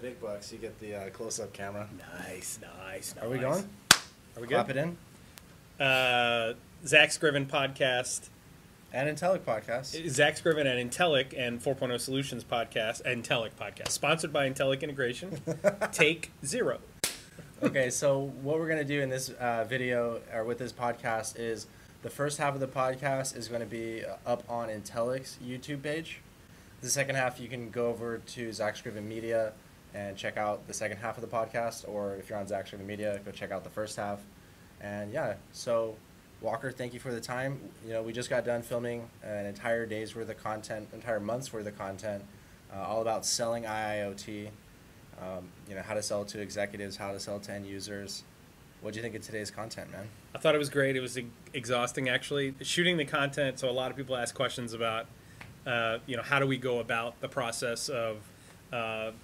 the big bucks. You get the close-up camera. Nice, nice, nice. Are we going? Are we good? Pop it in. Zach Scriven podcast. And Intellic podcast. Zach Scriven and Intellic and 4.0 Solutions podcast. Intellic podcast. Sponsored by Intellic Integration. Take zero. Okay, so what we're going to do in this video or with this podcast is the first half of the podcast is going to be up on Intellic's YouTube page. The second half, you can go over to Zach Scriven Media and check out the second half of the podcast, or if you're on Zach Scriven Media, go check out the first half. And yeah, so Walker, thank you for the time. You know, we just got done filming an entire day's worth of content, entire month's worth of content, all about selling IIoT. You know, how to sell to executives, how to sell to end users. What do you think of today's content, man? I thought it was great. It was exhausting, actually. Shooting the content, so a lot of people ask questions about, you know, how do we go about the process of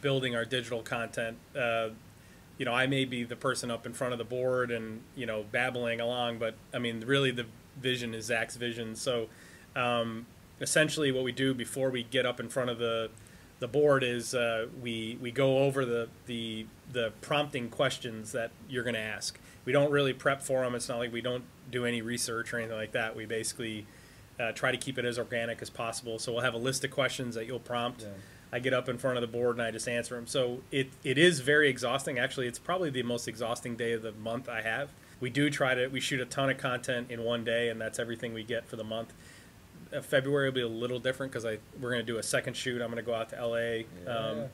building our digital content. You know, I may be the person up in front of the board and, you know, babbling along, but, I mean, really the vision is Zach's vision. So, essentially what we do before we get up in front of the board is we go over the prompting questions that you're going to ask. We don't really prep for them. It's not like we don't do any research or anything like that. We basically try to keep it as organic as possible. So we'll have a list of questions that you'll prompt. Yeah. I get up in front of the board and I just answer them. So it is very exhausting. Actually, it's probably the most exhausting day of the month I have. We do try to, we shoot a ton of content in one day, and that's everything we get for the month. February will be a little different because we're going to do a second shoot. I'm going to go out to LA, yeah.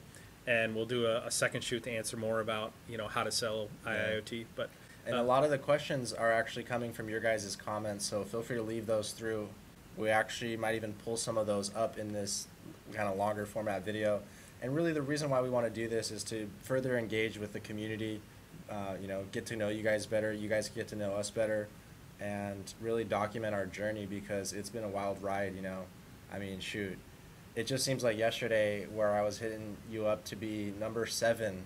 And we'll do a second shoot to answer more about, you know, how to sell IIoT. But and a lot of the questions are actually coming from your guys' comments, so feel free to leave those through. We actually might even pull some of those up in this kind of longer format video. And really the reason why we want to do this is to further engage with the community, you know, get to know you guys better, you guys get to know us better, and really document our journey, because it's been a wild ride, you know. I mean, shoot, it just seems like yesterday where I was hitting you up to be number 7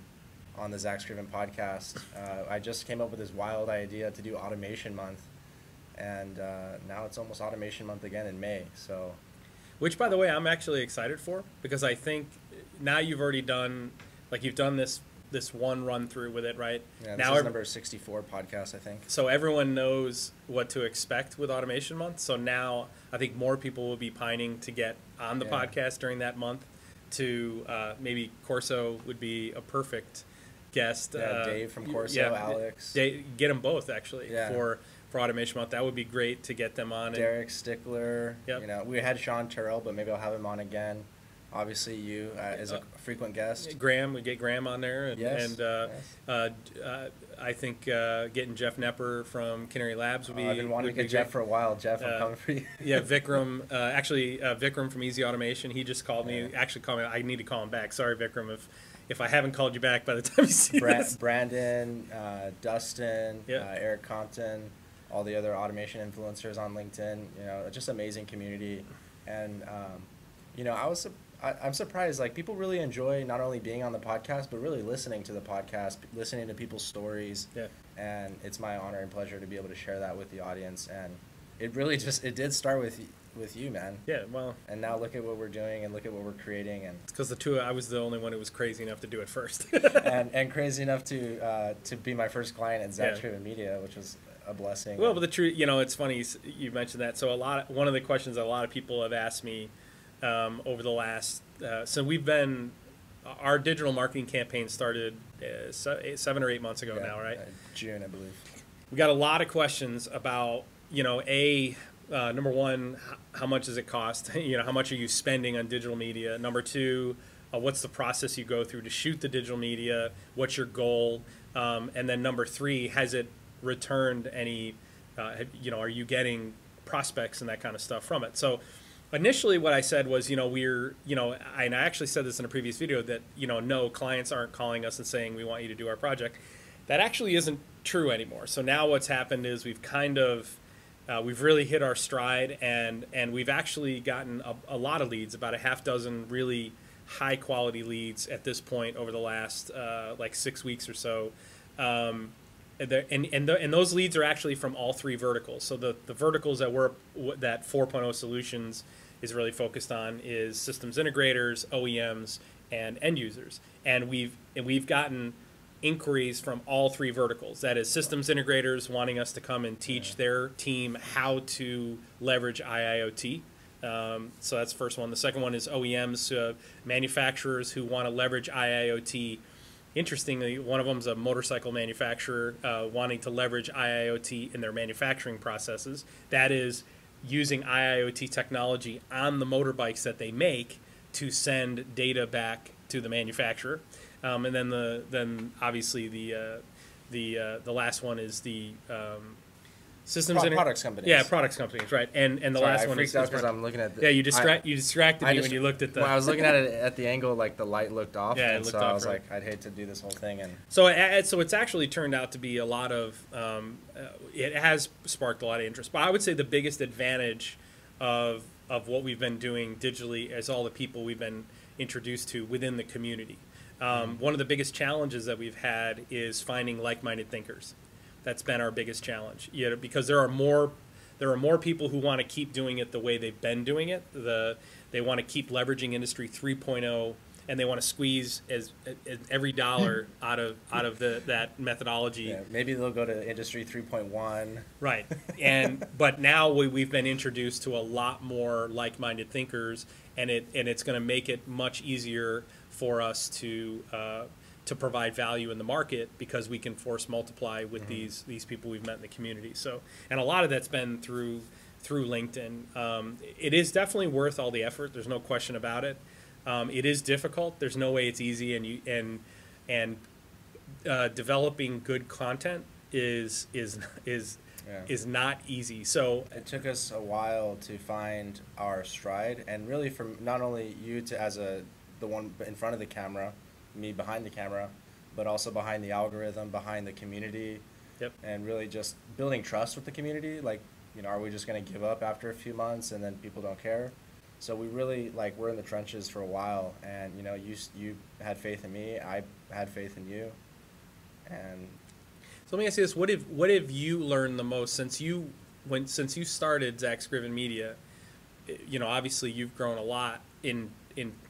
on the Zach Scriven podcast. I just came up with this wild idea to do Automation Month, and now it's almost Automation Month again in May, so. Which, by the way, I'm actually excited for, because I think now you've already done, like, you've done this one run through with it, right? Yeah, this now is number 64 podcast, I think. So everyone knows what to expect with Automation Month. So now I think more people will be pining to get on the podcast during that month. To maybe Corso would be a perfect guest. Yeah, Dave from Corso, Alex. Get them both, actually, for Automation Month. That would be great to get them on. Derek Stickler. Yep. You know, we had Sean Terrell, but maybe I'll have him on again. Obviously, you as a frequent guest. Graham, we get Graham on there. And, yes. And I think getting Jeff Knepper from Canary Labs would be. I've been wanting to get Jeff for a while. Jeff, I'm coming for you. Yeah, Vikram. Actually, Vikram from Easy Automation, he just called me. Yeah. Actually called me. I need to call him back. Sorry, Vikram, if I haven't called you back by the time you see this. Brandon, Dustin, Eric Compton, all the other automation influencers on LinkedIn. You know, just amazing community. And you know, I'm surprised, like, people really enjoy not only being on the podcast, but really listening to the podcast, listening to people's stories. Yeah. And it's my honor and pleasure to be able to share that with the audience. And it really just, it did start with you, man. Yeah, well. And now look at what we're doing and look at what we're creating. And it's because I was the only one who was crazy enough to do it first. and crazy enough to be my first client at Zach Scriven Media, which was a blessing. Well, but the truth, you know, it's funny you mentioned that. So one of the questions a lot of people have asked me, over the last, so we've been, our digital marketing campaign started 7 or 8 months ago now, right? June, I believe. We got a lot of questions about, you know, number one, how much does it cost? You know, how much are you spending on digital media? Number two, what's the process you go through to shoot the digital media? What's your goal? And then number three, has it returned any, you know, are you getting prospects and that kind of stuff from it? So initially what I said was, you know, and I actually said this in a previous video that, you know, no, clients aren't calling us and saying we want you to do our project. That actually isn't true anymore. So now what's happened is we've kind of, we've really hit our stride, and we've actually gotten a lot of leads, about a half dozen really high quality leads at this point over the last like 6 weeks or so. And those leads are actually from all three verticals. So the verticals that 4.0 Solutions is really focused on is systems integrators, OEMs, and end users. And we've gotten inquiries from all three verticals. That is systems integrators wanting us to come and teach their team how to leverage IIoT. So that's the first one. The second one is OEMs, manufacturers who want to leverage IIoT. Interestingly, one of them is a motorcycle manufacturer wanting to leverage IIoT in their manufacturing processes. That is using IIoT technology on the motorbikes that they make to send data back to the manufacturer. And then obviously the last one is the systems products companies. Yeah, products companies, right? And the Sorry, last I one is out because I'm looking at the, yeah. You distracted me when you looked at the. Well, I was looking at it at the angle like the light looked off. Yeah, and it looked off. I was like, I'd hate to do this whole thing. And so it's actually turned out to be a lot of. It has sparked a lot of interest, but I would say the biggest advantage of what we've been doing digitally is all the people we've been introduced to within the community. One of the biggest challenges that we've had is finding like-minded thinkers. That's been our biggest challenge, you know, because there are more people who want to keep doing it the way they've been doing it. They want to keep leveraging Industry 3.0, and they want to squeeze as every dollar out of that methodology. Yeah, maybe they'll go to Industry 3.1. Right, but now we've been introduced to a lot more like-minded thinkers, and it's going to make it much easier for us to provide value in the market because we can force multiply with these people we've met in the community. So, and a lot of that's been through LinkedIn. It is definitely worth all the effort. There's no question about it. It is difficult. There's no way it's easy. And developing good content is not easy. So it took us a while to find our stride, and really from not only you to as the one in front of the camera, me behind the camera, but also behind the algorithm, behind the community, and really just building trust with the community. Like, you know, are we just going to give up after a few months and then people don't care? So we really, like, we're in the trenches for a while, and, you know, you had faith in me, I had faith in you. And so let me ask you this, what have you learned the most since you started Zach Scriven Media? You know, obviously you've grown a lot in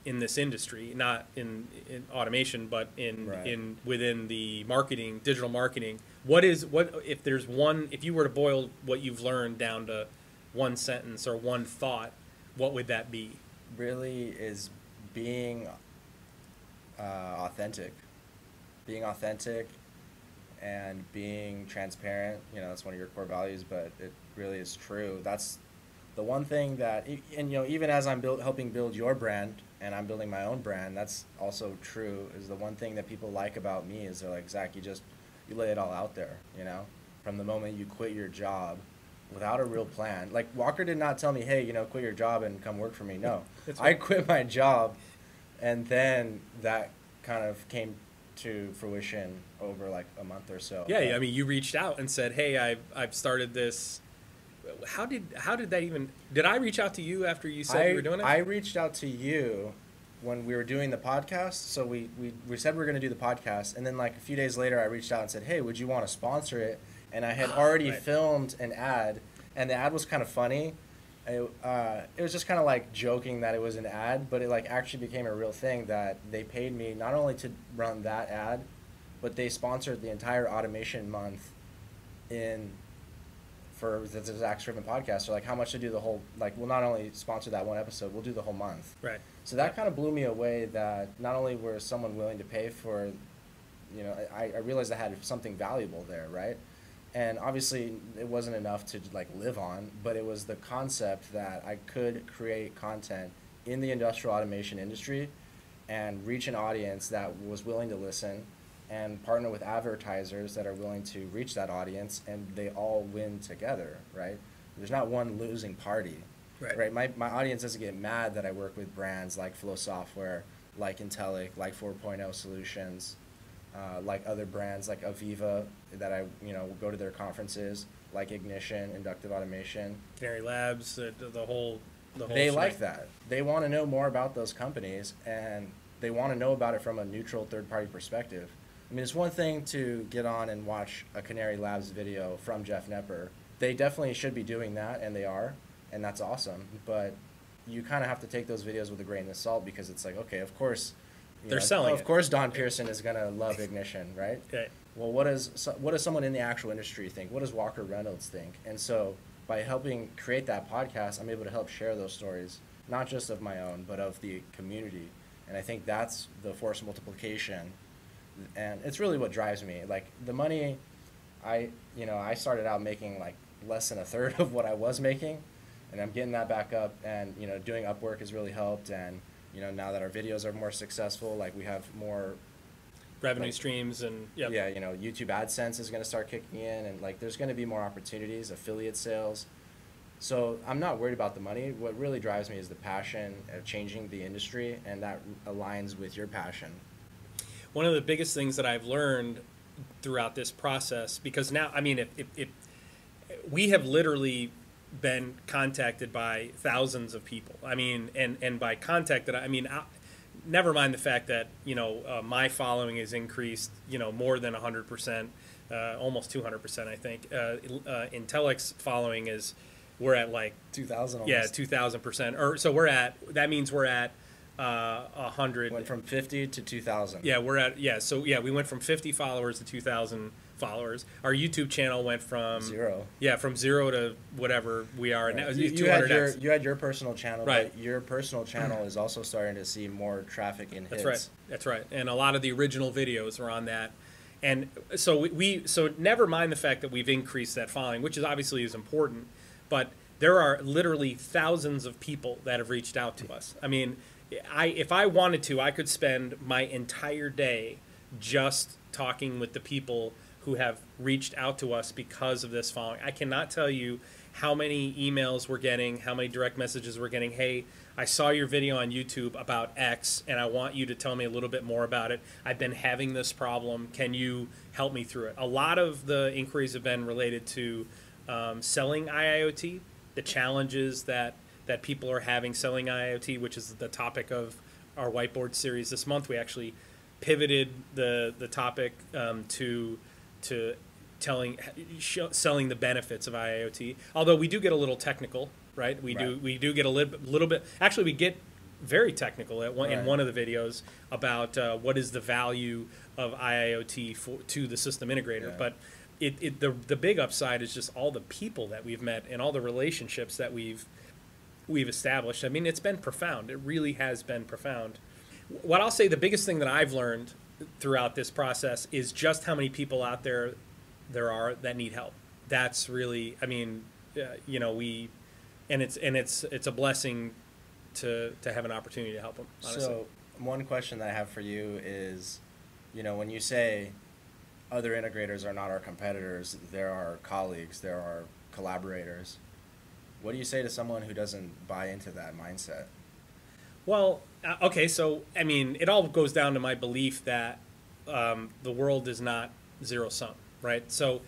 this industry, not in automation, but within the marketing, digital marketing. If you were to boil what you've learned down to one sentence or one thought, what would that be? Really is being authentic. Being authentic and being transparent, you know, that's one of your core values, but it really is true. That's the one thing that, and you know, even as I'm helping build your brand and I'm building my own brand, that's also true, is the one thing that people like about me is they're like, Zach, you lay it all out there, you know, from the moment you quit your job without a real plan. Like, Walker did not tell me, hey, you know, quit your job and come work for me. No, I quit my job, and then that kind of came to fruition over like a month or so. Yeah, I mean, you reached out and said, hey, I've started this. How did that even, did I reach out to you after you said you were doing it? I reached out to you when we were doing the podcast. So we said we were going to do the podcast, and then like a few days later I reached out and said, hey, would you want to sponsor it? And I had already filmed an ad, and the ad was kind of funny. It was just kind of like joking that it was an ad, but it like actually became a real thing that they paid me not only to run that ad, but they sponsored the entire Automation Month for the Zach Scriven podcast. So like, how much to do the whole, like, we'll not only sponsor that one episode, we'll do the whole month. Right. So that kind of blew me away that not only were someone willing to pay for, you know, I realized I had something valuable there, right? And obviously it wasn't enough to like live on, but it was the concept that I could create content in the industrial automation industry and reach an audience that was willing to listen, and partner with advertisers that are willing to reach that audience, and they all win together, right? There's not one losing party, right? My audience doesn't get mad that I work with brands like Flow Software, like Intellic, like 4.0 Solutions, like other brands like Aviva that I, you know, go to their conferences, like Ignition, Inductive Automation, Canary Labs, the whole. They like that. They want to know more about those companies, and they want to know about it from a neutral third-party perspective. I mean, it's one thing to get on and watch a Canary Labs video from Jeff Knepper. They definitely should be doing that, and they are, and that's awesome. But you kind of have to take those videos with a grain of salt, because it's like, okay, of course, They're selling. Of course, Don Pearson is going to love Ignition, right? Right. Well, what does someone in the actual industry think? What does Walker Reynolds think? And so by helping create that podcast, I'm able to help share those stories, not just of my own, but of the community. And I think that's the force multiplication. And it's really what drives me. Like the money, I started out making like less than a third of what I was making, and I'm getting that back up, and doing Upwork has really helped, and now that our videos are more successful, like we have more revenue streams, and YouTube AdSense is going to start kicking in, and like there's going to be more opportunities, affiliate sales. So I'm not worried about the money. What really drives me is the passion of changing the industry, and that aligns with your passion. One of the biggest things that I've learned throughout this process, because now, I mean, if we have literally been contacted by thousands of people. I mean, and by contacted, I mean, never mind the fact that, my following has increased, more than 100%, almost 200%, I think. Intellic's following is, we're at like 2,000. Yeah, 2,000%. Or so we're at, that means we're at 100. Went from 50 to 2,000. Yeah, we're at, yeah. So yeah, we went from 50 followers to 2,000 followers. Our YouTube channel went from zero. Yeah, from zero to whatever we are now. You had your personal channel, right? But your personal channel is also starting to see more traffic and hits. That's right. That's right. And a lot of the original videos are on that. And so so never mind the fact that we've increased that following, which is obviously is important, but there are literally thousands of people that have reached out to us. I mean, if I wanted to, I could spend my entire day just talking with the people who have reached out to us because of this following. I cannot tell you how many emails we're getting, how many direct messages we're getting. Hey, I saw your video on YouTube about X, and I want you to tell me a little bit more about it. I've been having this problem. Can you help me through it? A lot of the inquiries have been related to selling IIoT, the challenges that people are having selling IIoT, which is the topic of our whiteboard series this month. We actually pivoted the topic to selling the benefits of IIoT. Although we do get a little technical, right? We do get a little bit. Actually, we get very technical in one of the videos about what is the value of IIoT to the system integrator. Yeah. But the big upside is just all the people that we've met and all the relationships that we've established. I mean, it's been profound. It really has been profound. What I'll say, the biggest thing that I've learned throughout this process is just how many people out there are that need help. That's really, I mean, it's a blessing to have an opportunity to help them, honestly. So one question that I have for you is, when you say other integrators are not our competitors, they're our colleagues, they're our collaborators, what do you say to someone who doesn't buy into that mindset? Well, okay, so, I mean, it all goes down to my belief that the world is not zero-sum, right? So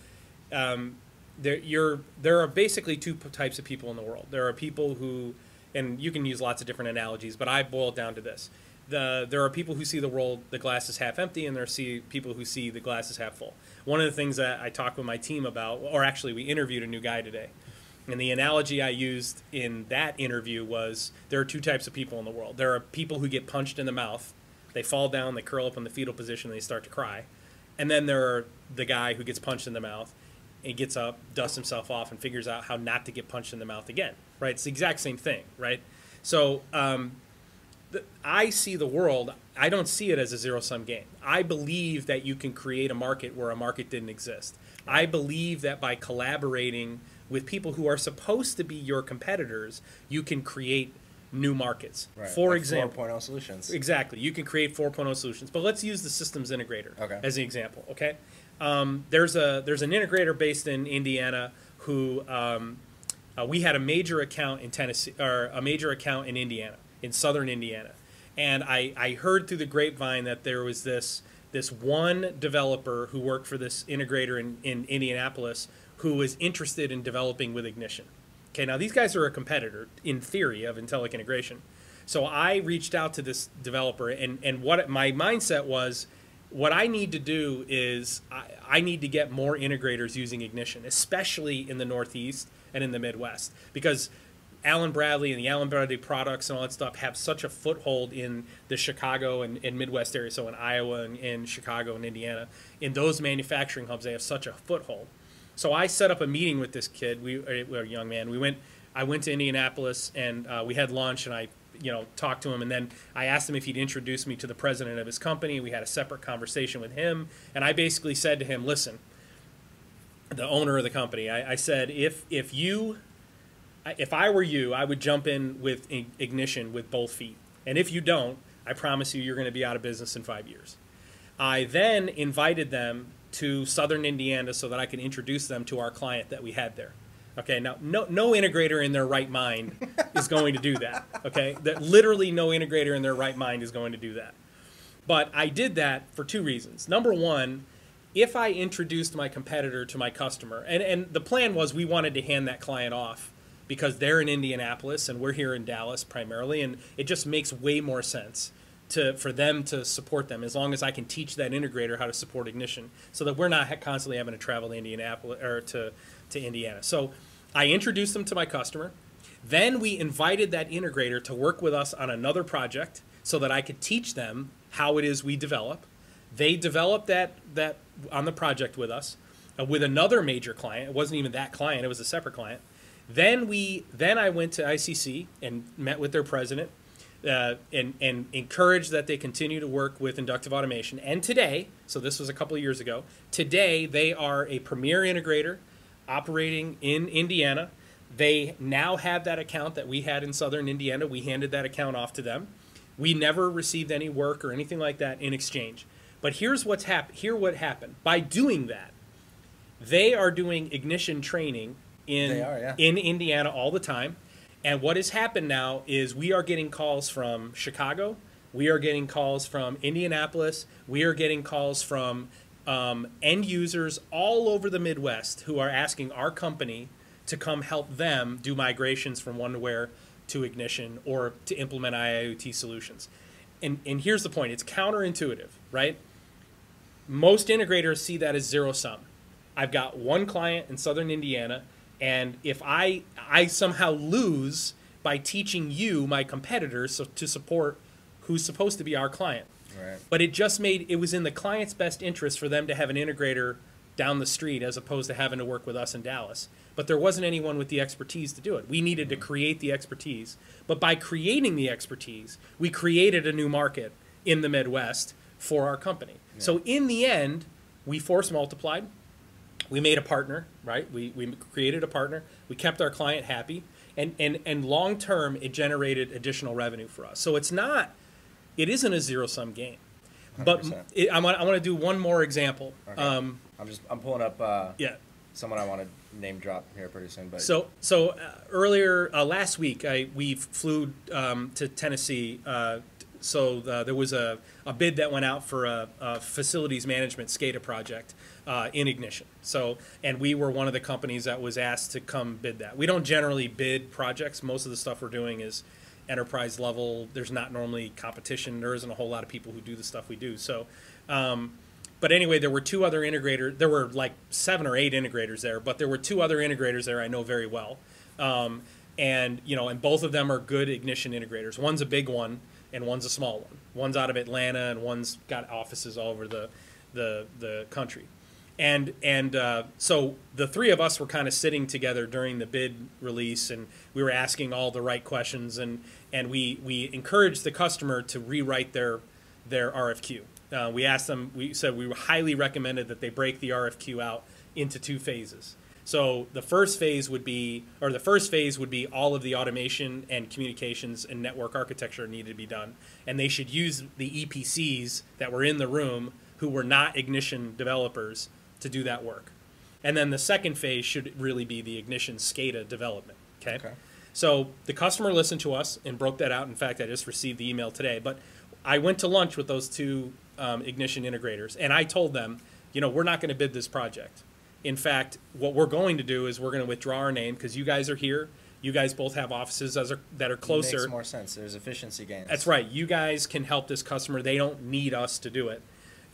there are basically two types of people in the world. There are people who, and you can use lots of different analogies, but I boil it down to this. There are people who see the world, the glass is half empty, and there are people who see the glass is half full. One of the things that I talked with my team about, or actually we interviewed a new guy today, and the analogy I used in that interview was there are two types of people in the world. There are people who get punched in the mouth. They fall down, they curl up in the fetal position, and they start to cry. And then there are the guy who gets punched in the mouth and gets up, dusts himself off, and figures out how not to get punched in the mouth again, right? It's the exact same thing, right? So I see the world. I don't see it as a zero-sum game. I believe that you can create a market where a market didn't exist. I believe that by collaborating with people who are supposed to be your competitors, you can create new markets. Right. For like example, 4.0 solutions. Exactly. You can create 4.0 solutions. But let's use the systems integrator as an example. Okay. There's an integrator based in Indiana who we had a major account in Tennessee, or a major account in Indiana, in southern Indiana, and I heard through the grapevine that there was this one developer who worked for this integrator in Indianapolis who was interested in developing with Ignition. Okay, now these guys are a competitor, in theory, of Intellic Integration. So I reached out to this developer, and what my mindset was, what I need to do is I need to get more integrators using Ignition, especially in the Northeast and in the Midwest, because Allen Bradley and the Allen Bradley products and all that stuff have such a foothold in the Chicago and Midwest area, so in Iowa and Chicago and Indiana. In those manufacturing hubs, they have such a foothold. So I set up a meeting with this kid, a young man. I went to Indianapolis, and we had lunch, and I talked to him, and then I asked him if he'd introduce me to the president of his company. We had a separate conversation with him, and I basically said to him, listen, the owner of the company, I said, if I were you, I would jump in with Ignition with both feet. And if you don't, I promise you, you're going to be out of business in 5 years. I then invited them to Southern Indiana so that I could introduce them to our client that we had there. Okay, now, no integrator in their right mind is going to do that, okay? Literally no integrator in their right mind is going to do that. But I did that for two reasons. Number one, if I introduced my competitor to my customer, and the plan was we wanted to hand that client off because they're in Indianapolis and we're here in Dallas primarily, and it just makes way more sense for them to support them as long as I can teach that integrator how to support Ignition so that we're not constantly having to travel to Indianapolis or to Indiana. So I introduced them to my customer. Then we invited that integrator to work with us on another project so that I could teach them how it is we develop. They developed that on the project with us, with another major client. It wasn't even that client, it was a separate client. Then I went to ICC and met with their president and encouraged that they continue to work with Inductive Automation. And today, so this was a couple of years ago, today they are a premier integrator operating in Indiana. They now have that account that we had in Southern Indiana. We handed that account off to them. We never received any work or anything like that in exchange. But here's what's happened. Here what happened. By doing that, they are doing Ignition training in Indiana all the time. And what has happened now is we are getting calls from Chicago. We are getting calls from Indianapolis. We are getting calls from end users all over the Midwest who are asking our company to come help them do migrations from Wonderware to Ignition or to implement IIoT solutions. And here's the point. It's counterintuitive, right? Most integrators see that as zero sum. I've got one client in Southern Indiana, and if I somehow lose by teaching you, my competitors, to support who's supposed to be our client. Right. But it was in the client's best interest for them to have an integrator down the street as opposed to having to work with us in Dallas. But there wasn't anyone with the expertise to do it. We needed to create the expertise. But by creating the expertise, we created a new market in the Midwest for our company. Yeah. So in the end, we force multiplied. We made a partner, right? We created a partner. We kept our client happy. And long term, it generated additional revenue for us. So it isn't a zero-sum game. 100%. But I want to do one more example. Okay. I'm pulling up someone I want to name drop here pretty soon. But last week, we flew to Tennessee. There was a bid that went out for a facilities management SCADA project in Ignition. And we were one of the companies that was asked to come bid that. We don't generally bid projects. Most of the stuff we're doing is enterprise level. There's not normally competition. There isn't a whole lot of people who do the stuff we do. So, but anyway, there were two other integrators. There were like 7 or 8 integrators there, but there were two other integrators there I know very well. And both of them are good Ignition integrators. One's a big one and one's a small one. One's out of Atlanta and one's got offices all over the country. So the three of us were kind of sitting together during the bid release, and we were asking all the right questions, and we encouraged the customer to rewrite their RFQ. We asked them, we said we highly recommended that they break the RFQ out into 2 phases. So the first phase would be all of the automation and communications and network architecture needed to be done, and they should use the EPCs that were in the room who were not Ignition developers to do that work. And then the second phase should really be the Ignition SCADA development, okay? So the customer listened to us and broke that out. In fact, I just received the email today, but I went to lunch with those two Ignition integrators, and I told them, we're not gonna bid this project. In fact, what we're going to do is we're gonna withdraw our name because you guys are here. You guys both have offices that are closer. It makes more sense, there's efficiency gains. That's right, you guys can help this customer. They don't need us to do it.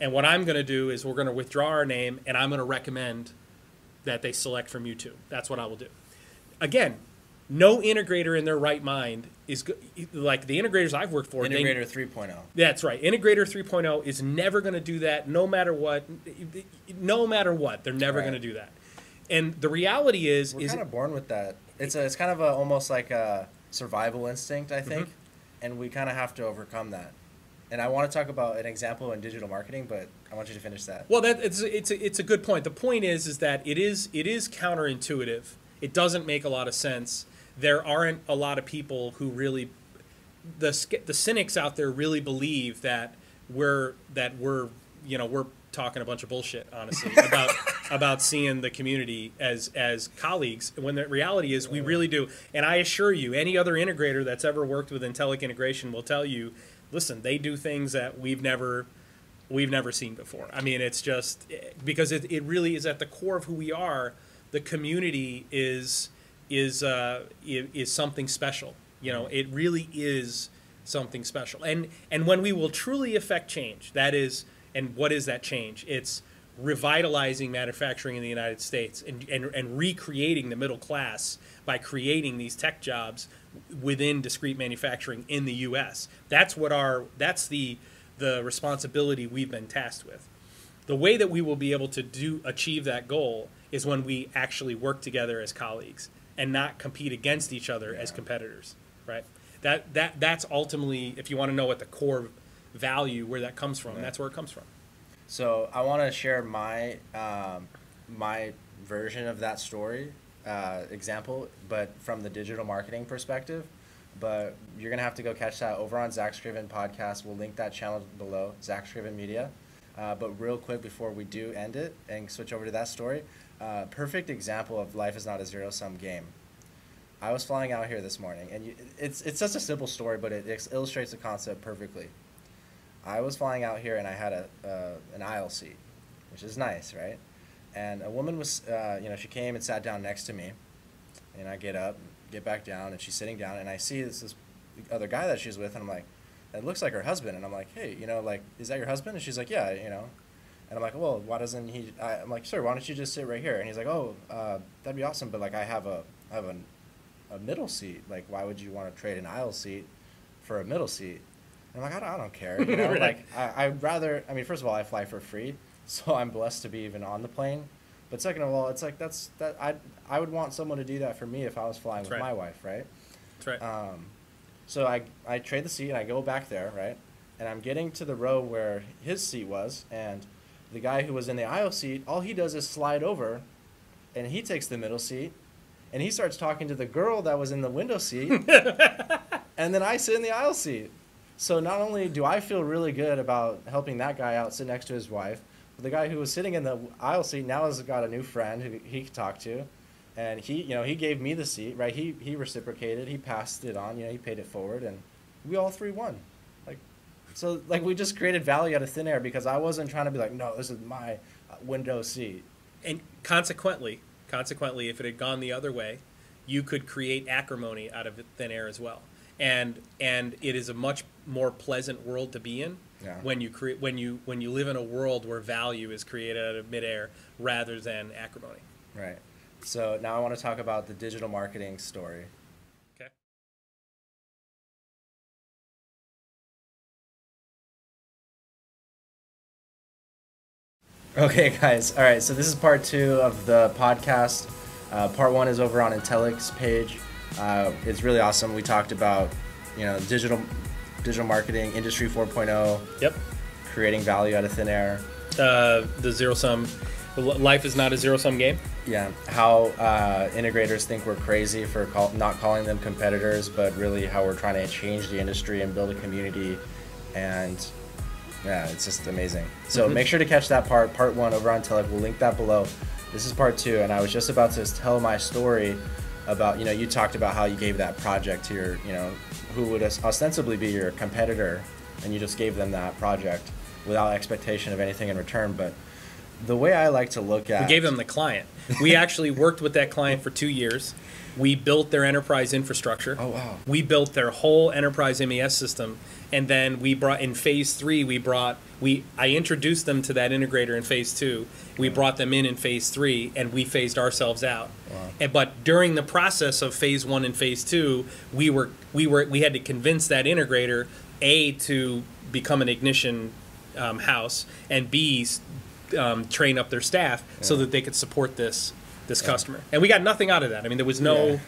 And what I'm going to do is we're going to withdraw our name, and I'm going to recommend that they select from you two. That's what I will do. Again, No integrator in their right mind is like the integrators I've worked for. Integrator 3.0. That's right. Integrator 3.0 is never going to do that, no matter what. No matter what, they're never going to do that. And the reality is, we're kind of born with that. It's kind of a, almost like a survival instinct, I think, and we kind of have to overcome that. And I want to talk about an example in digital marketing, but I want you to finish that. Well, that it's a good point. The point is that it is counterintuitive. It doesn't make a lot of sense. There aren't a lot of people who really, the cynics out there really believe that we're talking a bunch of bullshit, honestly, about seeing the community as colleagues, when the reality is we really do. And I assure you, any other integrator that's ever worked with Intellic Integration will tell you, listen, they do things that we've never seen before. I mean, it's just because it really is at the core of who we are. The community is something special. You know, it really is something special. And when we will truly affect change, that is, and what is that change? It's revitalizing manufacturing in the United States and recreating the middle class by creating these tech jobs within discrete manufacturing in the U.S. That's what the responsibility we've been tasked with. The way that we will be able to achieve that goal is when we actually work together as colleagues and not compete against each other as competitors, right? That's ultimately, if you want to know what the core value, where that comes from, that's where it comes from. So I want to share my my version of that story example, but from the digital marketing perspective. But you're gonna have to go catch that over on Zach Scriven Podcast. We'll link that channel below, Zach Scriven Media. But real quick before we do end it and switch over to that story, perfect example of life is not a zero-sum game. I was flying out here this morning, and it's such a simple story, but it illustrates the concept perfectly. I was flying out here, and I had an aisle seat, which is nice, right? And a woman was, she came and sat down next to me, and I get up, get back down, and she's sitting down, and I see this other guy that she's with, and I'm like, it looks like her husband. And I'm like, hey, is that your husband? And she's like, yeah, And I'm like, well, why doesn't he? I'm like, sir, why don't you just sit right here? And he's like, oh, that'd be awesome, but I have a middle seat. Like, why would you want to trade an aisle seat for a middle seat? And I'm like, I don't care. Like, I'd rather, first of all, I fly for free, so I'm blessed to be even on the plane. But second of all, it's like I would want someone to do that for me if I was flying with my wife, right? That's right. So I trade the seat, and I go back there, right? And I'm getting to the row where his seat was, and the guy who was in the aisle seat, all he does is slide over, and he takes the middle seat, and he starts talking to the girl that was in the window seat, and then I sit in the aisle seat. So not only do I feel really good about helping that guy out, sit next to his wife, but the guy who was sitting in the aisle seat now has got a new friend who he can talk to. And he gave me the seat, right? He reciprocated. He passed it on. He paid it forward, and we all three won. So we just created value out of thin air because I wasn't trying to be like, no, this is my window seat. And consequently, if it had gone the other way, you could create acrimony out of thin air as well. And it is a much more pleasant world to be in when you live in a world where value is created out of midair rather than acrimony. Right. So now I want to talk about the digital marketing story. Okay. Okay, guys. All right. So this is part two of the podcast. Part one is over on Intellic's page. It's really awesome. We talked about, digital marketing, Industry 4.0. Yep. Creating value out of thin air. The zero-sum. Life is not a zero-sum game. Yeah, how integrators think we're crazy for not calling them competitors, but really how we're trying to change the industry and build a community. And yeah, it's just amazing. So make sure to catch that part one over on Telec. We'll link that below. This is part two, and I was just about to tell my story about, you talked about how you gave that project to your, who would ostensibly be your competitor, and you just gave them that project without expectation of anything in return. But the way I like to look at... We gave them the client. We actually worked with that client for 2 years. We built their enterprise infrastructure. Oh, wow. We built their whole enterprise MES system. And then we brought, in phase 3, we brought I introduced them to that integrator in phase two. We brought them in phase three, and we phased ourselves out. Wow. But during the process of phase one and phase two, we had to convince that integrator, A, to become an Ignition house, and B, train up their staff so that they could support this customer. And we got nothing out of that. I mean, there was no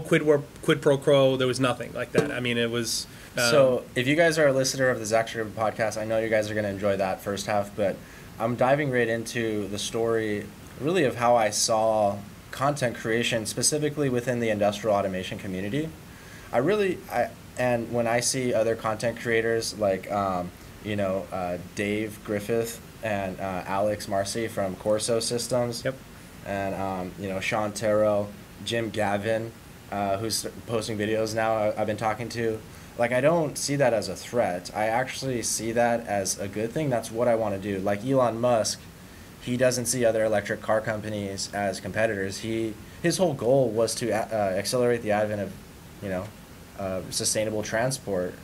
quid pro quo. There was nothing like that. I mean, it was. So if you guys are a listener of the Zach Scriven podcast, I know you guys are going to enjoy that first half, but I'm diving right into the story really of how I saw content creation specifically within the industrial automation community. And when I see other content creators like, Dave Griffith and Alex Marcy from Corso Systems. Yep. And, Sean Terrell, Jim Gavin, who's posting videos now, I've been talking to. Like, I don't see that as a threat. I actually see that as a good thing. That's what I want to do. Like Elon Musk, he doesn't see other electric car companies as competitors. His whole goal was to accelerate the advent of, sustainable transport,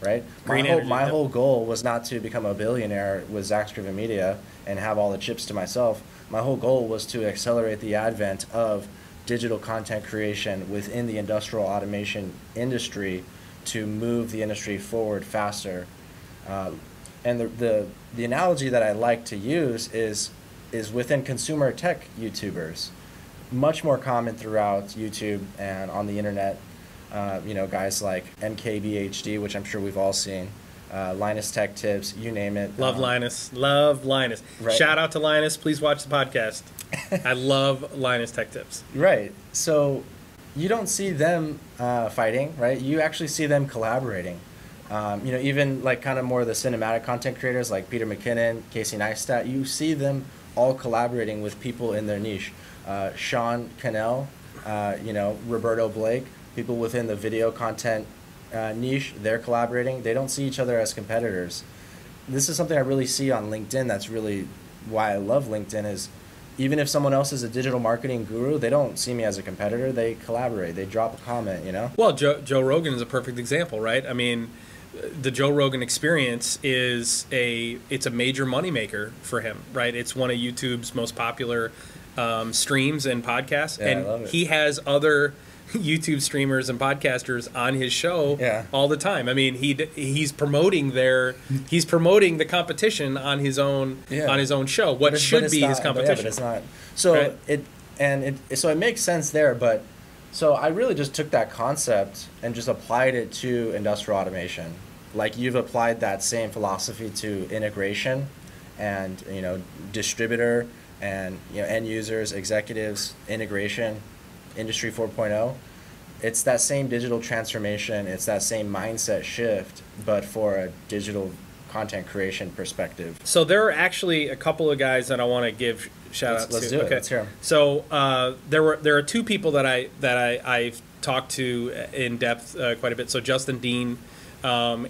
right? Green energy. My whole goal was not to become a billionaire with Zach Scriven Media and have all the chips to myself. My whole goal was to accelerate the advent of digital content creation within the industrial automation industry to move the industry forward faster. And the analogy that I like to use is within consumer tech YouTubers. Much more common throughout YouTube and on the internet. Guys like MKBHD, which I'm sure we've all seen. Linus Tech Tips, you name it. Love Linus. Right. Shout out to Linus. Please watch the podcast. I love Linus Tech Tips. Right. So you don't see them fighting, right? You actually see them collaborating. Even like kind of more of the cinematic content creators like Peter McKinnon, Casey Neistat, you see them all collaborating with people in their niche. Sean Cannell, Roberto Blake, people within the video content niche, they're collaborating. They don't see each other as competitors. This is something I really see on LinkedIn. That's really why I love LinkedIn, is even if someone else is a digital marketing guru, they don't see me as a competitor. They collaborate. They drop a comment, Well, Joe Rogan is a perfect example, right? I mean, the Joe Rogan Experience is a major moneymaker for him, right? It's one of YouTube's most popular streams and podcasts. Yeah, I love it. He has other YouTube streamers and podcasters on his show all the time. I mean, he's promoting the competition on his own show. What should be his competition? Yeah, but it's not. So right? it makes sense there. But so I really just took that concept and just applied it to industrial automation. Like you've applied that same philosophy to integration, and distributor, and end users, executives, integration. Industry 4.0, it's that same digital transformation, it's that same mindset shift, but for a digital content creation perspective. So there are actually a couple of guys that I want to give shout outs to. Let's do it. Okay. Let's hear them. So there are two people that I've talked to in depth quite a bit. So Justin Dean and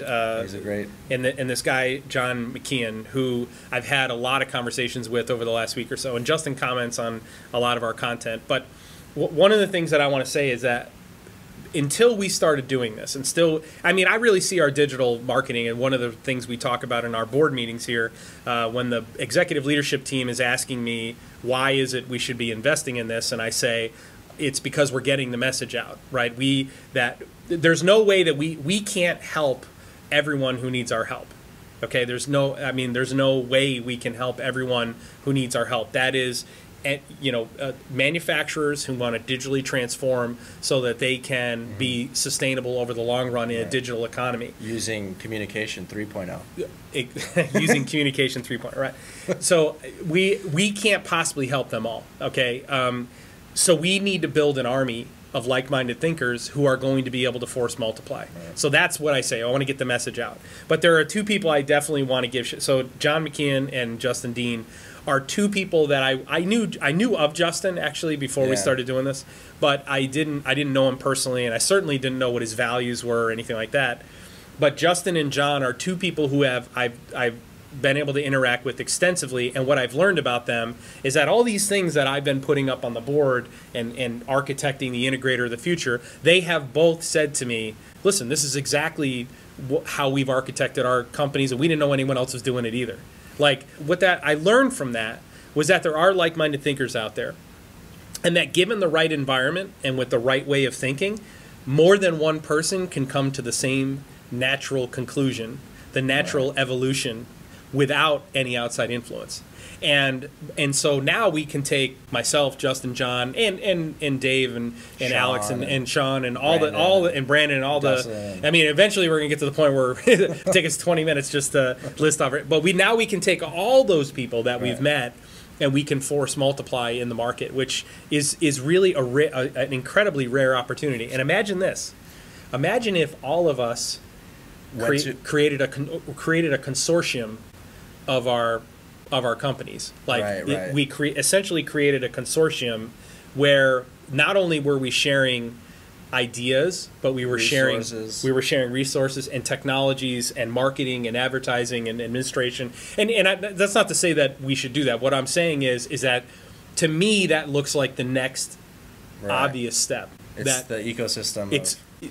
he's a great, and this guy John McKeon, who I've had a lot of conversations with over the last week or so, and Justin comments on a lot of our content, but. One of the things that I want to say is that until we started doing this, I really see our digital marketing, and one of the things we talk about in our board meetings here, when the executive leadership team is asking me, why is it we should be investing in this? And I say, it's because we're getting the message out, right? There's no way that we can't help everyone who needs our help. Okay, there's no way we can help everyone who needs our help. That is, manufacturers who want to digitally transform so that they can be sustainable over the long run in a digital economy. Using communication 3.0. Using communication 3.0, right. So we can't possibly help them all, okay? So we need to build an army of like-minded thinkers who are going to be able to force multiply. Right. So that's what I say. I want to get the message out. But there are two people I definitely want to give shit. So John McKeon and Justin Dean are two people that I knew of Justin actually before we started doing this, but I didn't know him personally, and I certainly didn't know what his values were or anything like that. But Justin and John are two people who I've been able to interact with extensively, and what I've learned about them is that all these things that I've been putting up on the board and architecting the integrator of the future, they have both said to me, listen, this is exactly how we've architected our companies, and we didn't know anyone else was doing it either. Like, what that I learned from that was that there are like-minded thinkers out there, and that given the right environment and with the right way of thinking, more than one person can come to the same natural conclusion, the natural evolution, without any outside influence. And so now we can take myself, Justin, John, and Dave and Sean, Alex and Sean and all Brandon, and Brandon and all Justin. I mean, eventually we're gonna get to the point where it takes us 20 minutes just to list off it. But we can take all those people that we've met, and we can force multiply in the market, which is really an incredibly rare opportunity. And imagine this: imagine if all of us created a consortium of our companies. Like we essentially created a consortium where not only were we sharing ideas, but we were sharing resources and technologies and marketing and advertising and administration. And that's not to say that we should do that. What I'm saying is that to me that looks like the next obvious step. It's the ecosystem.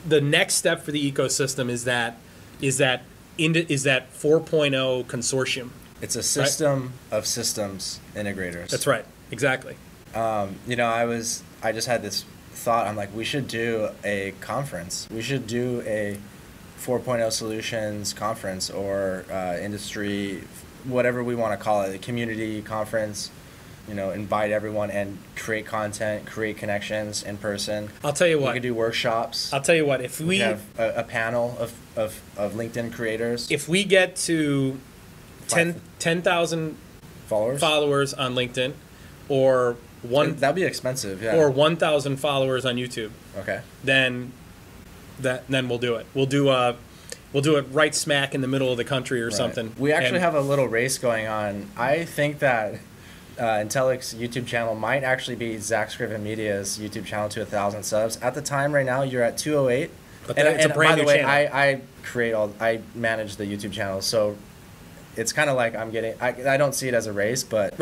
The next step for the ecosystem is that 4.0 consortium. It's a system of systems integrators. That's right. Exactly. You know, I just had this thought. I'm like, we should do a conference. We should do a 4.0 Solutions conference, or industry, whatever we want to call it, a community conference. You know, invite everyone and create content, create connections in person. I'll tell you what. We could do workshops. I'll tell you what. If we have a panel of LinkedIn creators. If we get to 10,000 followers on LinkedIn, or that'd be expensive, yeah. Or 1,000 followers on YouTube. Okay. Then we'll do it. We'll do it right smack in the middle of the country or something. We actually have a little race going on. I think that Intellic's YouTube channel might actually be Zach Scriven Media's YouTube channel to 1,000 subs. At the time, right now, you're at 208. But it's a brand new channel. I manage the YouTube channel, so it's kind of like I don't see it as a race, but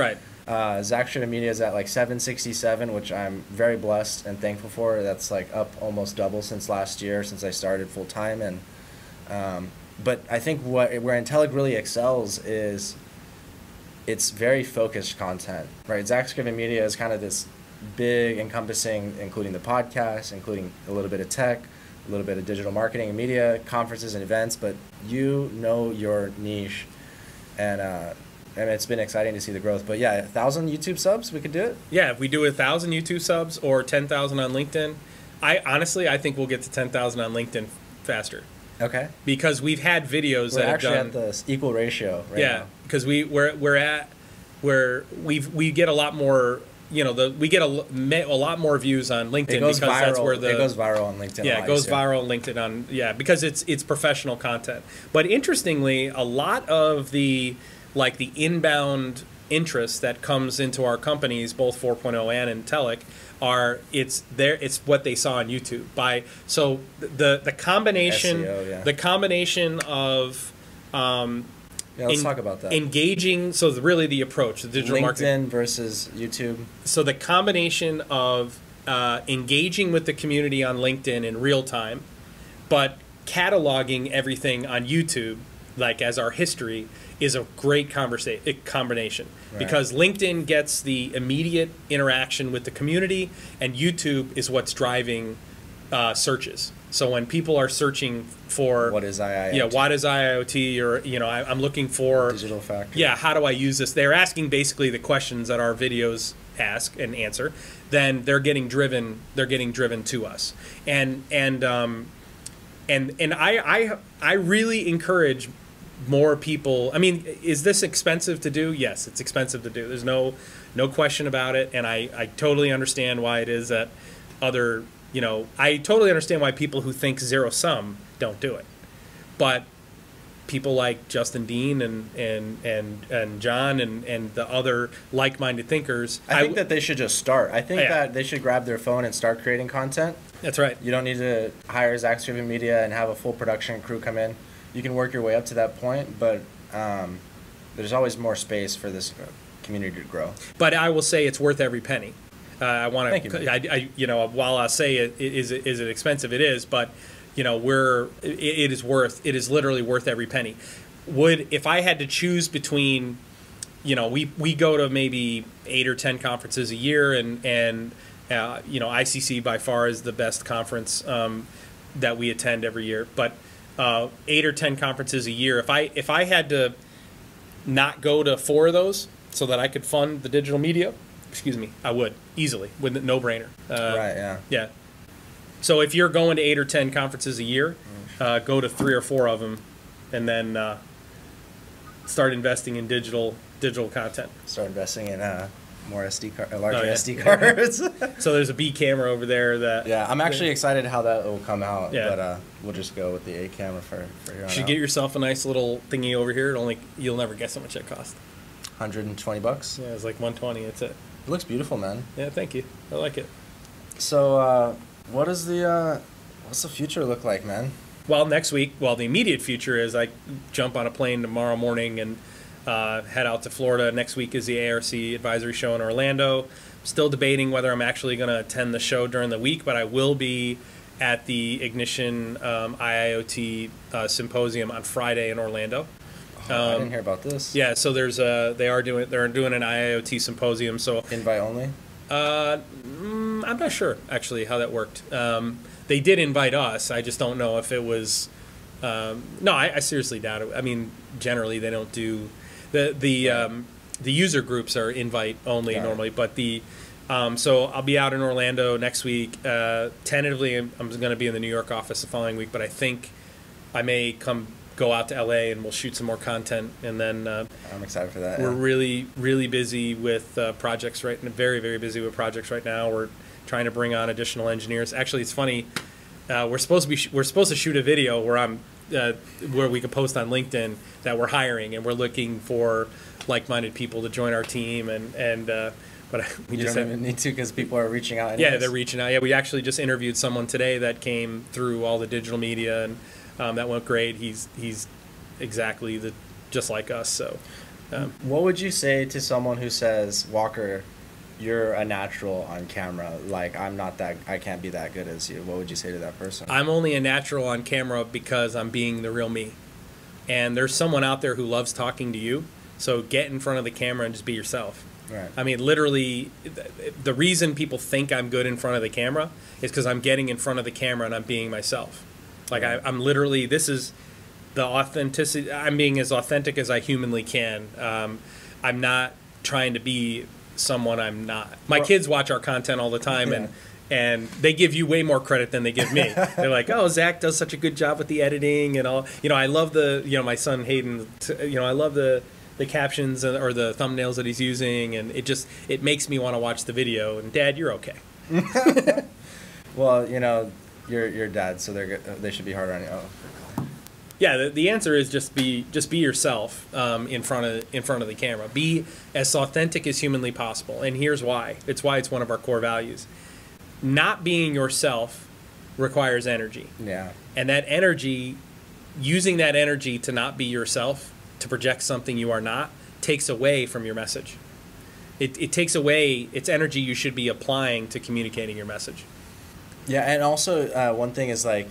Zach Scriven Media is at like 767, which I'm very blessed and thankful for. That's like up almost double since last year, since I started full time. And but I think where Intellic really excels is it's very focused content, right? Zach Scriven Media is kind of this big, encompassing, including the podcast, including a little bit of tech, a little bit of digital marketing and media, conferences and events, but you know your niche. And it's been exciting to see the growth. But yeah, 1,000 YouTube subs, we could do it? Yeah, if we do 1,000 YouTube subs or 10,000 on LinkedIn, I think we'll get to 10,000 on LinkedIn faster. Okay. Because we've had videos we're actually at the equal ratio right now. Yeah, because we get a lot more, you know, we get a lot more views on LinkedIn because that's where it goes viral on LinkedIn. Yeah, it goes viral on LinkedIn because it's professional content. But interestingly, a lot of the inbound interest that comes into our companies, both 4.0 and Intellic, it's what they saw on YouTube. So the combination SEO, the combination of let's talk about that. Engaging, so really the approach, the digital marketing. LinkedIn versus YouTube. So the combination of engaging with the community on LinkedIn in real time, but cataloging everything on YouTube, like as our history, is a great combination. Right. Because LinkedIn gets the immediate interaction with the community, and YouTube is what's driving searches. So when people are searching for what is IIoT? Yeah, what is IIoT? Or, you know, I'm looking for digital factory. Yeah, how do I use this? They're asking basically the questions that our videos ask and answer. Then they're getting driven. They're getting driven to us. And I really encourage more people. I mean, is this expensive to do? Yes, it's expensive to do. There's no question about it. And I totally understand why it is that other. You know, I totally understand why people who think zero sum don't do it, but people like Justin Dean and John and the other like-minded thinkers. I think that they should just start. I think that they should grab their phone and start creating content. That's right. You don't need to hire Zach Scriven Media and have a full production crew come in. You can work your way up to that point, but there's always more space for this community to grow. But I will say it's worth every penny. I want to, you know, while I say it is expensive, it is, but you know, it is literally worth every penny. If I had to choose between, you know, we go to maybe 8 or 10 conferences a year, and you know, ICC by far is the best conference that we attend every year. But 8 or 10 conferences a year. If I had to not go to 4 of those so that I could fund the digital media, excuse me, I would easily, with a no-brainer. Right. Yeah. Yeah. So if you're going to 8 or 10 conferences a year, go to 3 or 4 of them, and then start investing in digital content. Start investing in more SD card, larger SD cards. So there's a B camera over there that. Yeah, I'm actually excited how that will come out. Yeah. But we'll just go with the A camera for here on out. You should get yourself a nice little thingy over here. It only, you'll never guess how much it cost. $120. Yeah, it's like $120. That's it. It looks beautiful, man. Yeah, thank you. I like it. So, what is the what's the future look like, man? Well, next week. Well, the immediate future is I jump on a plane tomorrow morning and. Head out to Florida. Next week is the ARC advisory show in Orlando. I'm still debating whether I'm actually going to attend the show during the week, but I will be at the Ignition IIoT symposium on Friday in Orlando. I didn't hear about this. Yeah, so there's they're doing an IIoT symposium. So invite only. I'm not sure actually how that worked. They did invite us. I just don't know if it was. No, I seriously doubt it. I mean, generally they don't do. The user groups are invite only normally, but the so I'll be out in Orlando next week. Tentatively, I'm going to be in the New York office the following week, but I think I may go out to LA and we'll shoot some more content. And then I'm excited for that. We're really busy with projects right now. Very busy with projects right now. We're trying to bring on additional engineers. Actually, it's funny. We're supposed to shoot a video where I'm. Where we can post on LinkedIn that we're hiring and we're looking for like-minded people to join our team, and but we you just don't even need to because people are reaching out. Anyways. Yeah, they're reaching out. Yeah, we actually just interviewed someone today that came through all the digital media, and that went great. He's exactly just like us. So, what would you say to someone who says, Walker, you're a natural on camera, like I can't be that good as you? What would you say to that person? I'm only a natural on camera because I'm being the real me. And there's someone out there who loves talking to you, so get in front of the camera and just be yourself. Right. I mean, literally, the reason people think I'm good in front of the camera is because I'm getting in front of the camera and I'm being myself. Like, right. I'm literally, this is the authenticity, I'm being as authentic as I humanly can. I'm not trying to be someone I'm not. My kids watch our content all the time, and they give you way more credit than they give me. They're like, oh, Zach does such a good job with the editing and all. You know, I love the, you know, my son Hayden, you know, I love the captions or the thumbnails that he's using, and it makes me want to watch the video. And Dad, you're okay. Well, you know, you're your dad, so they should be harder on you. Oh. Yeah, the answer is just be yourself in front of the camera. Be as authentic as humanly possible, and here's why. It's why it's one of our core values. Not being yourself requires energy. Yeah. And that energy, using that energy to not be yourself, to project something you are not, takes away from your message. It takes away its energy you should be applying to communicating your message. Yeah, and also one thing is like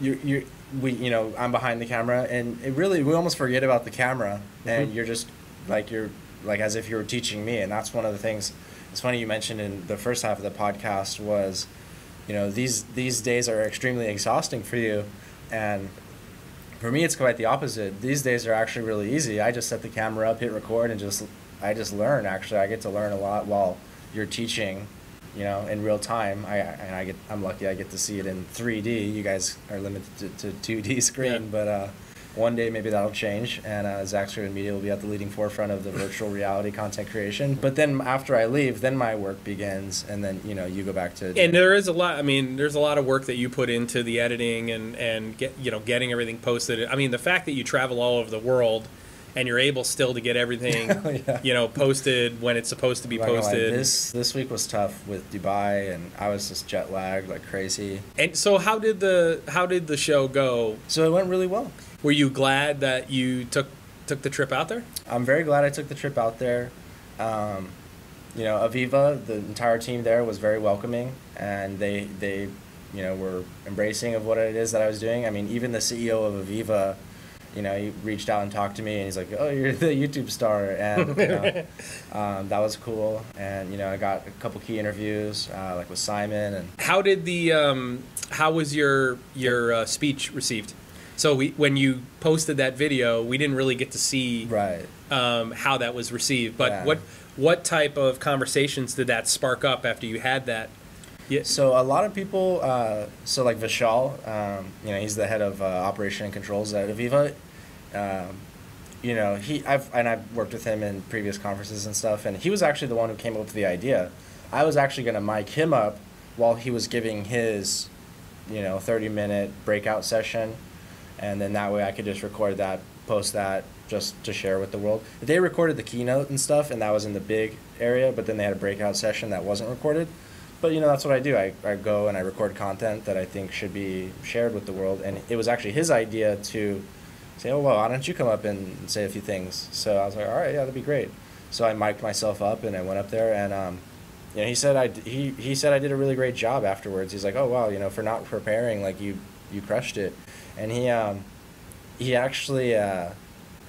I'm behind the camera, and we almost forget about the camera, and you're just like, as if you were teaching me. And that's one of the things, it's funny you mentioned in the first half of the podcast was, you know, these days are extremely exhausting for you. And for me, it's quite the opposite. These days are actually really easy. I just set the camera up, hit record, and I just learn. Actually, I get to learn a lot while you're teaching, you know, in real time. I'm lucky I get to see it in 3D. You guys are limited to 2D screen, but one day maybe that'll change, and Zach Scriven Media will be at the leading forefront of the virtual reality content creation. But then after I leave, then my work begins, and then, you know, you go back to... And there is a lot, I mean, there's a lot of work that you put into the editing and getting everything posted. I mean, the fact that you travel all over the world and you're able still to get everything, you know, posted when it's supposed to be posted. This week was tough with Dubai, and I was just jet lagged like crazy. And so, how did the show go? So it went really well. Were you glad that you took the trip out there? I'm very glad I took the trip out there. You know, Aviva, the entire team there was very welcoming, and they were embracing of what it is that I was doing. I mean, even the CEO of Aviva, he reached out and talked to me, and he's like, "Oh, you're the YouTube star," and that was cool. And I got a couple key interviews, like with Simon. And how did the how was your speech received? So when you posted that video, we didn't really get to see right how that was received. But yeah. What type of conversations did that spark up after you had that? Yeah. So a lot of people, so like Vishal, he's the head of operation and controls at Aviva. I've worked with him in previous conferences and stuff, and he was actually the one who came up with the idea. I was actually going to mic him up while he was giving his, 30-minute breakout session, and then that way I could just record that, post that, just to share with the world. They recorded the keynote and stuff, and that was in the big area, but then they had a breakout session that wasn't recorded. But, that's what I do. I go and I record content that I think should be shared with the world. And it was actually his idea to say, oh, well, why don't you come up and say a few things? So I was like, all right, yeah, that'd be great. So I mic'd myself up and I went up there. And he said I did a really great job afterwards. He's like, oh, wow, for not preparing, like you crushed it. And he actually, and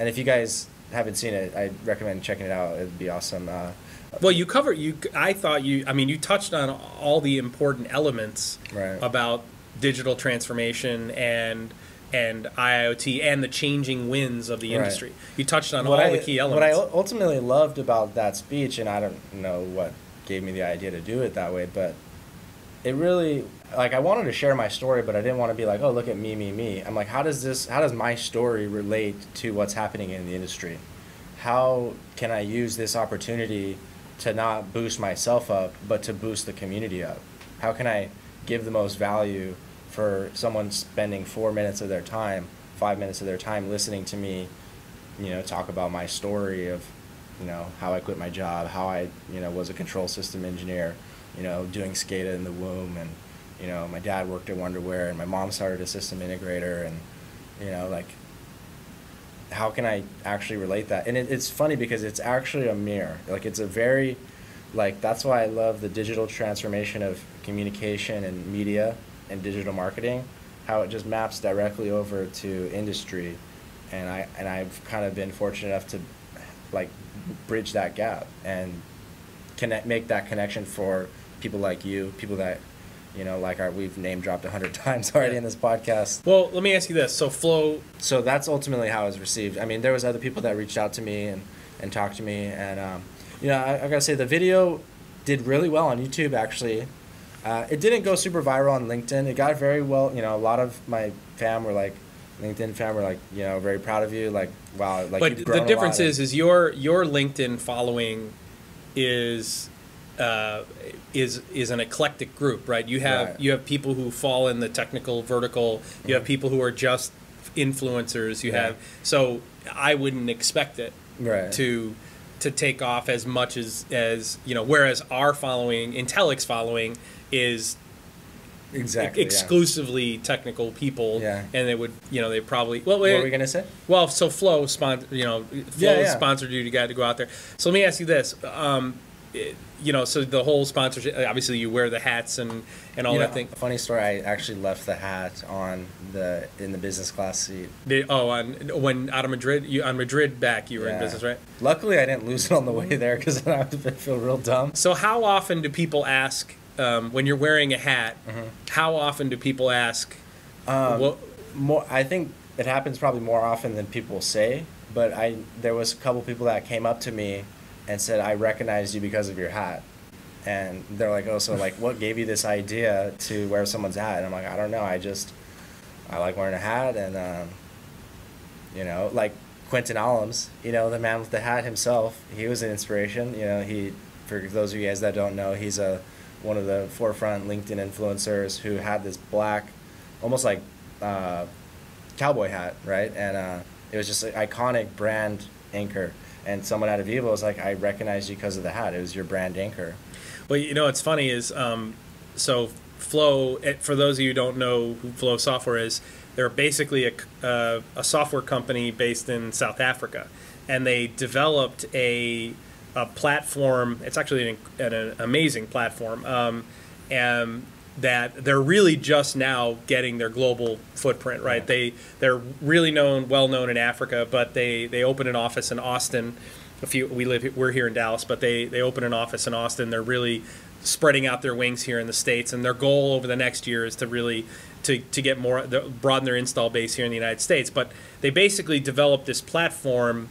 if you guys haven't seen it, I recommend checking it out. It'd be awesome. Well, you covered you touched on all the important elements right. about digital transformation and IIoT and the changing winds of the industry. Right. You touched on all the key elements. What I ultimately loved about that speech, and I don't know what gave me the idea to do it that way, but it really, like, I wanted to share my story, but I didn't want to be like, oh, look at me. I'm like, how does my story relate to what's happening in the industry? How can I use this opportunity to not boost myself up, but to boost the community up? How can I give the most value for someone spending 4 minutes of their time, 5 minutes of their time listening to me, talk about my story of, how I quit my job, how I, was a control system engineer, doing SCADA in the womb, and, my dad worked at Wonderware, and my mom started a system integrator, and, like, how can I actually relate that? And it's funny because it's actually a mirror. Like, it's a very, like, that's why I love the digital transformation of communication and media and digital marketing, how it just maps directly over to industry. And I've kind of been fortunate enough to, like, bridge that gap and make that connection for people like you, people that, like we've name dropped 100 times already in this podcast. Well, let me ask you this. So Flow. So that's ultimately how it was received. I mean, there was other people that reached out to me and talked to me. And, I got to say the video did really well on YouTube, actually. It didn't go super viral on LinkedIn. It got very well. A lot of my fam were like, LinkedIn fam were like, very proud of you. Like, wow. Like, but the difference is your LinkedIn following is an eclectic group, right? You have people who fall in the technical vertical. You have people who are just influencers. You have, so I wouldn't expect it to take off as much as whereas our following, Intellic's following, is exactly exclusively technical people, and they would, they probably. Well, what were we gonna say? Well, so Flow sponsored, sponsored you guys to go out there. So let me ask you this. So the whole sponsorship, obviously you wear the hats and all that thing. Funny story, I actually left the hat on in the business class seat. On Madrid back, you were in business, right? Luckily, I didn't lose it on the way there because I would feel real dumb. So how often do people ask, when you're wearing a hat, how often do people ask? I think it happens probably more often than people say, but there was a couple people that came up to me and said, I recognized you because of your hat. And they're like, oh, so like, what gave you this idea to wear someone's hat? And I'm like, I don't know. I like wearing a hat. And, like Quentin Allums, the man with the hat himself, he was an inspiration. For those of you guys that don't know, he's one of the forefront LinkedIn influencers who had this black, almost like cowboy hat, right? And it was just an iconic brand anchor. And someone out of Aviva was like, I recognized you because of the hat. It was your brand anchor. Well, what's funny is, so Flow, for those of you who don't know who Flow Software is, they're basically a software company based in South Africa. And they developed a platform. It's actually an amazing platform that they're really just now getting their global footprint, right? Yeah. They're really well known in Africa, but they open an office in Austin. We're here in Dallas, but they open an office in Austin. They're really spreading out their wings here in the States, and their goal over the next year is to really to get more, broaden their install base here in the United States. But they basically developed this platform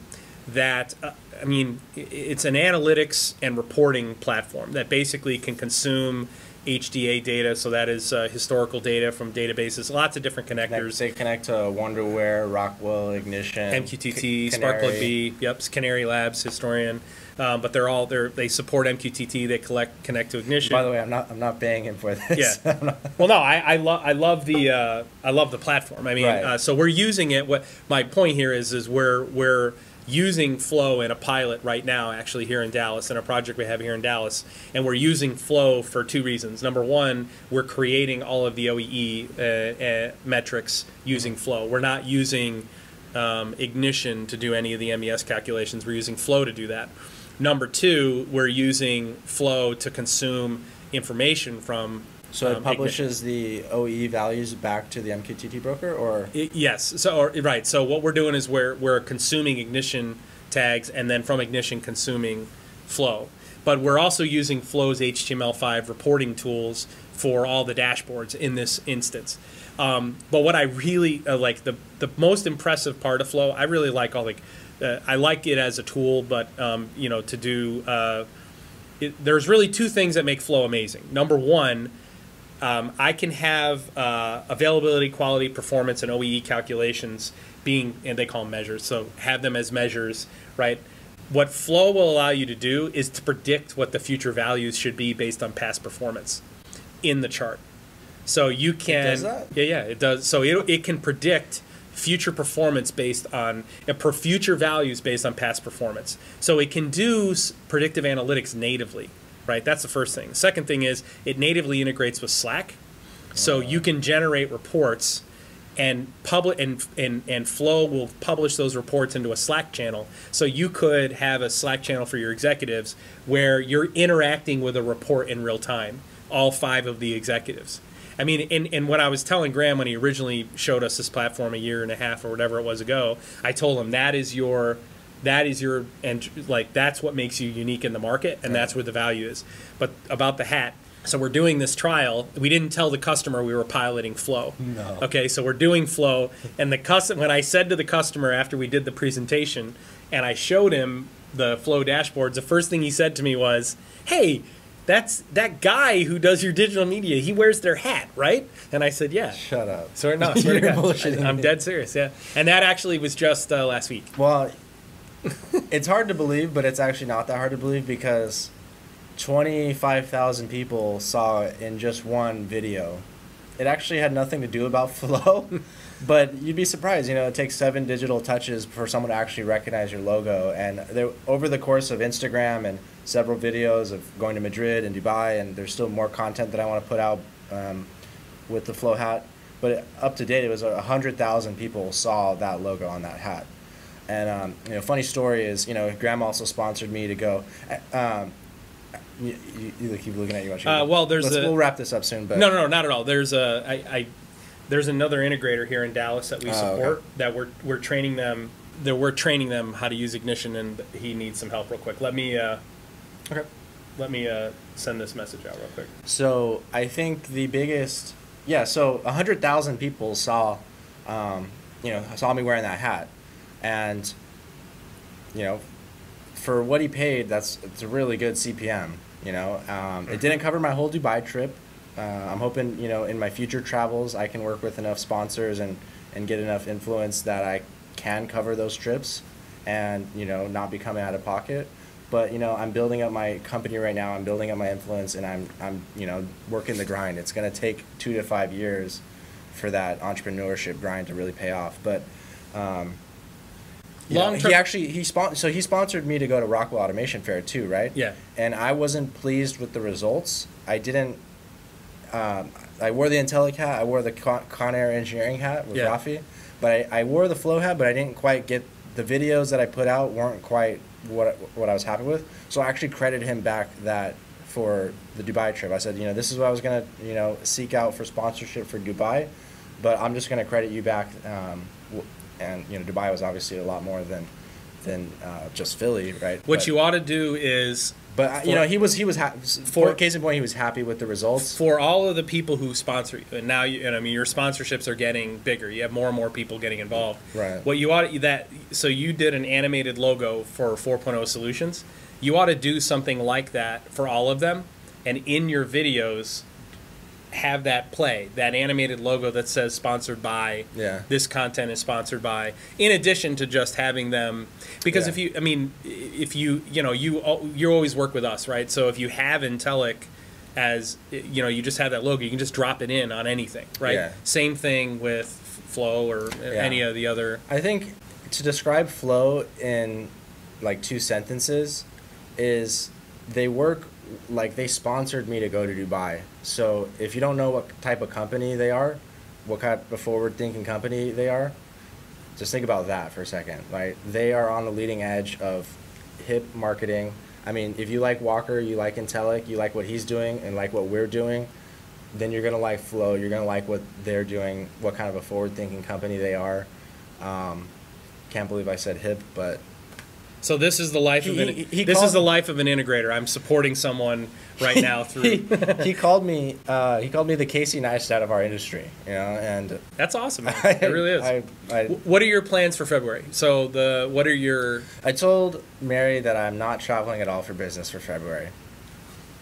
that, I mean, it's an analytics and reporting platform that basically can consume HDA data, so that is historical data from databases, lots of different connectors. They connect to Wonderware, Rockwell, Ignition, MQTT, Sparkplug B, yep, Canary Labs, Historian. But they support MQTT. They connect to Ignition. By the way, I'm not banging for this. Yeah. Well, no, I love the platform. I mean, right. So we're using it. What my point here is we're using Flow in a pilot right now, actually here in Dallas, in a project we have here in Dallas, and we're using Flow for two reasons. Number one, we're creating all of the OEE metrics using Flow. We're not using Ignition to do any of the MES calculations. We're using Flow to do that. Number two, we're using Flow to consume information from. So it publishes the OEE values back to the MQTT broker, or? Yes. Right. So what we're doing is we're consuming Ignition tags, and then from Ignition consuming Flow. But we're also using Flow's HTML5 reporting tools for all the dashboards in this instance. But what I really like, the most impressive part of Flow, I really like I like it as a tool, but you know, to do there's really two things that make Flow amazing. Number one, I can have availability, quality, performance, and OEE calculations and they call them measures, so have them as measures, right? What Flow will allow you to do is to predict what the future values should be based on past performance in the chart. So you can... It does that? Yeah, it does. So it can predict future performance based on, future values based on past performance. So it can do predictive analytics natively. Right, that's the first thing. The second thing is it natively integrates with Slack, so you can generate reports, and Flow will publish those reports into a Slack channel. So you could have a Slack channel for your executives where you're interacting with a report in real time, all 5 of the executives. I mean, and what I was telling Graham when he originally showed us this platform 1.5 years or whatever it was ago, I told him that's what makes you unique in the market, and that's where the value is. But about the hat, so we're doing this trial. We didn't tell the customer we were piloting Flow. No. Okay, so we're doing Flow, and when I said to the customer after we did the presentation, and I showed him the Flow dashboards, the first thing he said to me was, "Hey, that's that guy who does your digital media. He wears their hat, right?" And I said, "Yeah." Shut up. So no, you're bullshitting. I'm dead serious. Yeah, and that actually was just last week. Well. It's hard to believe, but it's actually not that hard to believe, because 25,000 people saw it in just one video. It actually had nothing to do about Flow, but you'd be surprised. You know, it takes 7 digital touches for someone to actually recognize your logo. And over the course of Instagram and several videos of going to Madrid and Dubai, and there's still more content that I want to put out with the Flow hat. But up to date, it was 100,000 people saw that logo on that hat. And you know, funny story is, you know, Graham also sponsored me to go. You keep looking at you watching. Well, we'll wrap this up soon. But no, not at all. There's another integrator here in Dallas that we support. Okay. That we're training them. We're training them how to use Ignition, and he needs some help real quick. Let me send this message out real quick. So I think the biggest, yeah. So 100,000 people saw, you know, saw me wearing that hat. And, you know, for what he paid, it's a really good CPM, you know. It didn't cover my whole Dubai trip. I'm hoping, you know, in my future travels, I can work with enough sponsors and get enough influence that I can cover those trips and, you know, not be coming out of pocket. But, you know, I'm building up my company right now. I'm building up my influence, and I'm you know, working the grind. It's going to take 2 to 5 years for that entrepreneurship grind to really pay off. But... Long-term. He sponsored me to go to Rockwell Automation Fair too, right? Yeah. And I wasn't pleased with the results. I didn't. I wore the Intellic hat. I wore the Conair engineering hat with Rafi, but I wore the Flow hat. But I didn't quite get the videos that I put out weren't quite what I was happy with. So I actually credited him back that for the Dubai trip. I said, you know, this is what I was going to, you know, seek out for sponsorship for Dubai, but I'm just going to credit you back. And, you know, Dubai was obviously a lot more than just Philly, right? What you ought to do is... But, you know, for case in point, he was happy with the results. For all of the people who sponsor, and now, I mean, your sponsorships are getting bigger. You have more and more people getting involved. Right. What you ought to, so you did an animated logo for 4.0 Solutions. You ought to do something like that for all of them, and in your videos, have that play, that animated logo that says sponsored by, this content is sponsored by, in addition to just having them, because if you, I mean, if you, you know, you always work with us, right? So if you have Intellic as, you know, you just have that logo, you can just drop it in on anything, right? Yeah. Same thing with Flow or any of the other. I think to describe Flow in like 2 sentences is they work like they sponsored me to go to Dubai. So if you don't know what type of company they are, what kind of forward-thinking company they are, just think about that for a second, right? They are on the leading edge of hip marketing. I mean, if you like Walker, you like Intellic, you like what he's doing and like what we're doing, then you're going to like Flow. You're going to like what they're doing, what kind of a forward-thinking company they are. Can't believe I said hip, but... So this is the life of an integrator. I'm supporting someone right now through. He called me. He called me the Casey Neistat of our industry. You know, and that's awesome. Man. It really is. What are your plans for February? So what are your? I told Mary that I'm not traveling at all for business for February,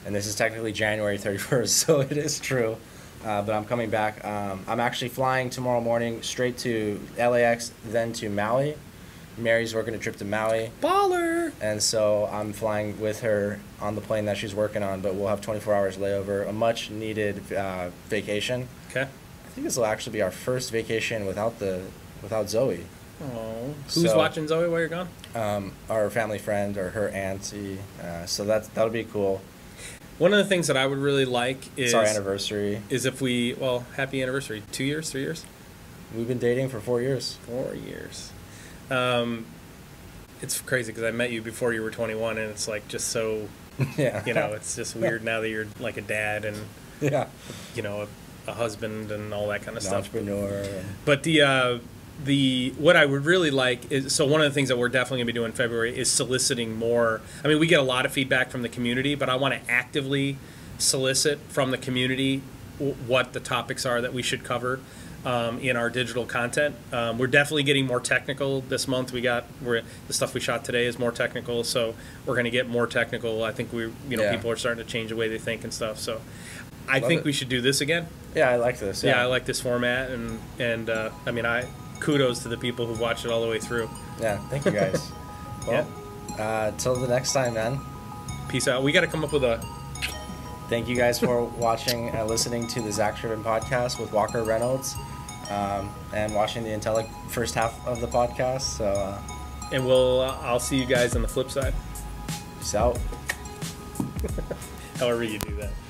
and this is technically January 31st, so it is true. But I'm coming back. I'm actually flying tomorrow morning straight to LAX, then to Maui. Mary's working a trip to Maui. Baller! And so I'm flying with her on the plane that she's working on, but we'll have 24 hours layover, a much-needed vacation. Okay. I think this will actually be our first vacation without Zoe. Oh. Who's watching Zoe while you're gone? Our family friend or her auntie. So that'll be cool. One of the things that I would really like is... It's our anniversary. Is if we... Well, happy anniversary. 2 years? 3 years? We've been dating for 4 years. 4 years. It's crazy because I met you before you were 21, and it's like just so, you know, it's just weird now that you're like a dad and, you know, a husband and all that kind of stuff. Entrepreneur. But the what I would really like is, so one of the things that we're definitely going to be doing in February is soliciting more. I mean, we get a lot of feedback from the community, but I want to actively solicit from the community what the topics are that we should cover. In our digital content, we're definitely getting more technical this month. The stuff we shot today is more technical, so we're going to get more technical. I think people are starting to change the way they think and stuff. So, I think we should do this again. Yeah, I like this. Yeah, I like this format, and I mean, kudos to the people who watched it all the way through. Yeah, thank you guys. Well, till the next time, man. Peace out. We got to come up with a. Thank you guys for watching and listening to the Zach Scriven podcast with Walker Reynolds. And watching the Intellic first half of the podcast. So, and I'll see you guys on the flip side. Peace out. However you do that.